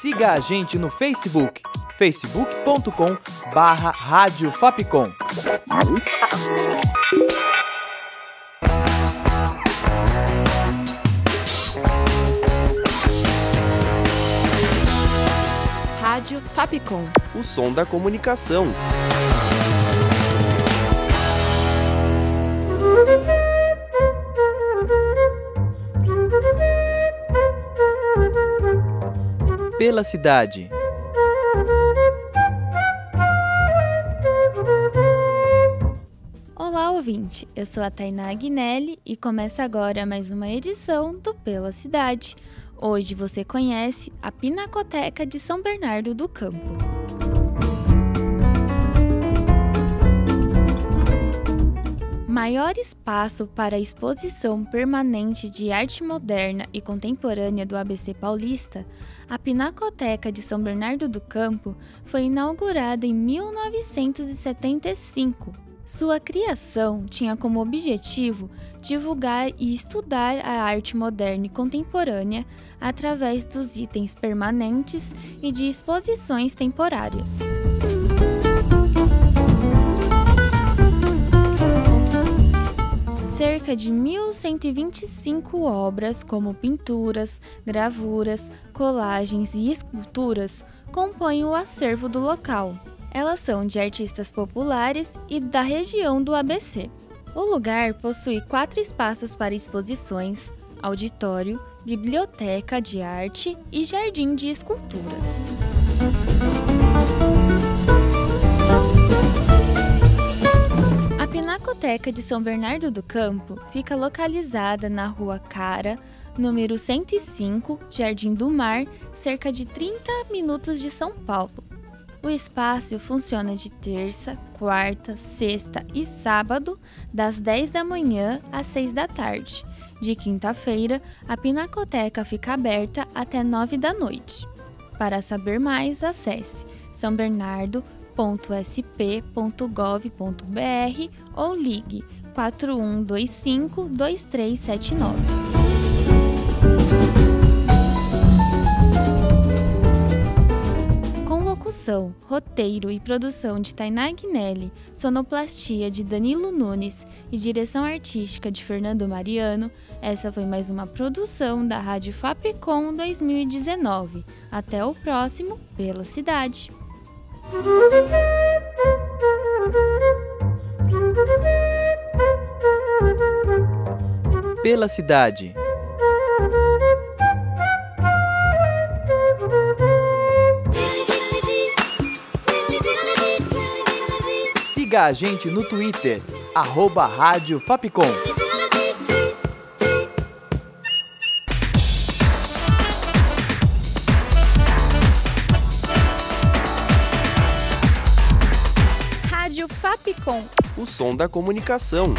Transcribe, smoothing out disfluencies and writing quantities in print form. Siga a gente no Facebook, facebook.com/Rádio Fapcom. Rádio Fapcon, o som da comunicação. Pela cidade. Olá, ouvinte! Eu sou a Tainá Aguinelli e começa agora mais uma edição do Pela Cidade. Hoje você conhece a Pinacoteca de São Bernardo do Campo. Maior espaço para a exposição permanente de arte moderna e contemporânea do ABC Paulista, a Pinacoteca de São Bernardo do Campo foi inaugurada em 1975. Sua criação tinha como objetivo divulgar e estudar a arte moderna e contemporânea através dos itens permanentes e de exposições temporárias. Cerca de 1.125 obras, como pinturas, gravuras, colagens e esculturas, compõem o acervo do local. Elas são de artistas populares e da região do ABC. O lugar possui 4 espaços para exposições, auditório, biblioteca de arte e jardim de esculturas. A Pinacoteca de São Bernardo do Campo fica localizada na Rua Cara, número 105, Jardim do Mar, cerca de 30 minutos de São Paulo. O espaço funciona de terça, quarta, sexta e sábado, das 10 da manhã às 6 da tarde. De quinta-feira, a Pinacoteca fica aberta até 9 da noite. Para saber mais, acesse sambernardo.sp.gov.br ou ligue 4125-2379. Com locução, roteiro e produção de Tainá Agnelli, sonoplastia de Danilo Nunes e direção artística de Fernando Mariano, essa foi mais uma produção da Rádio Fapicom 2019. Até o próximo Pela Cidade. Pela cidade. Siga a gente no Twitter, @Rádio Fapcom. Rádio Fapcom, o som da comunicação.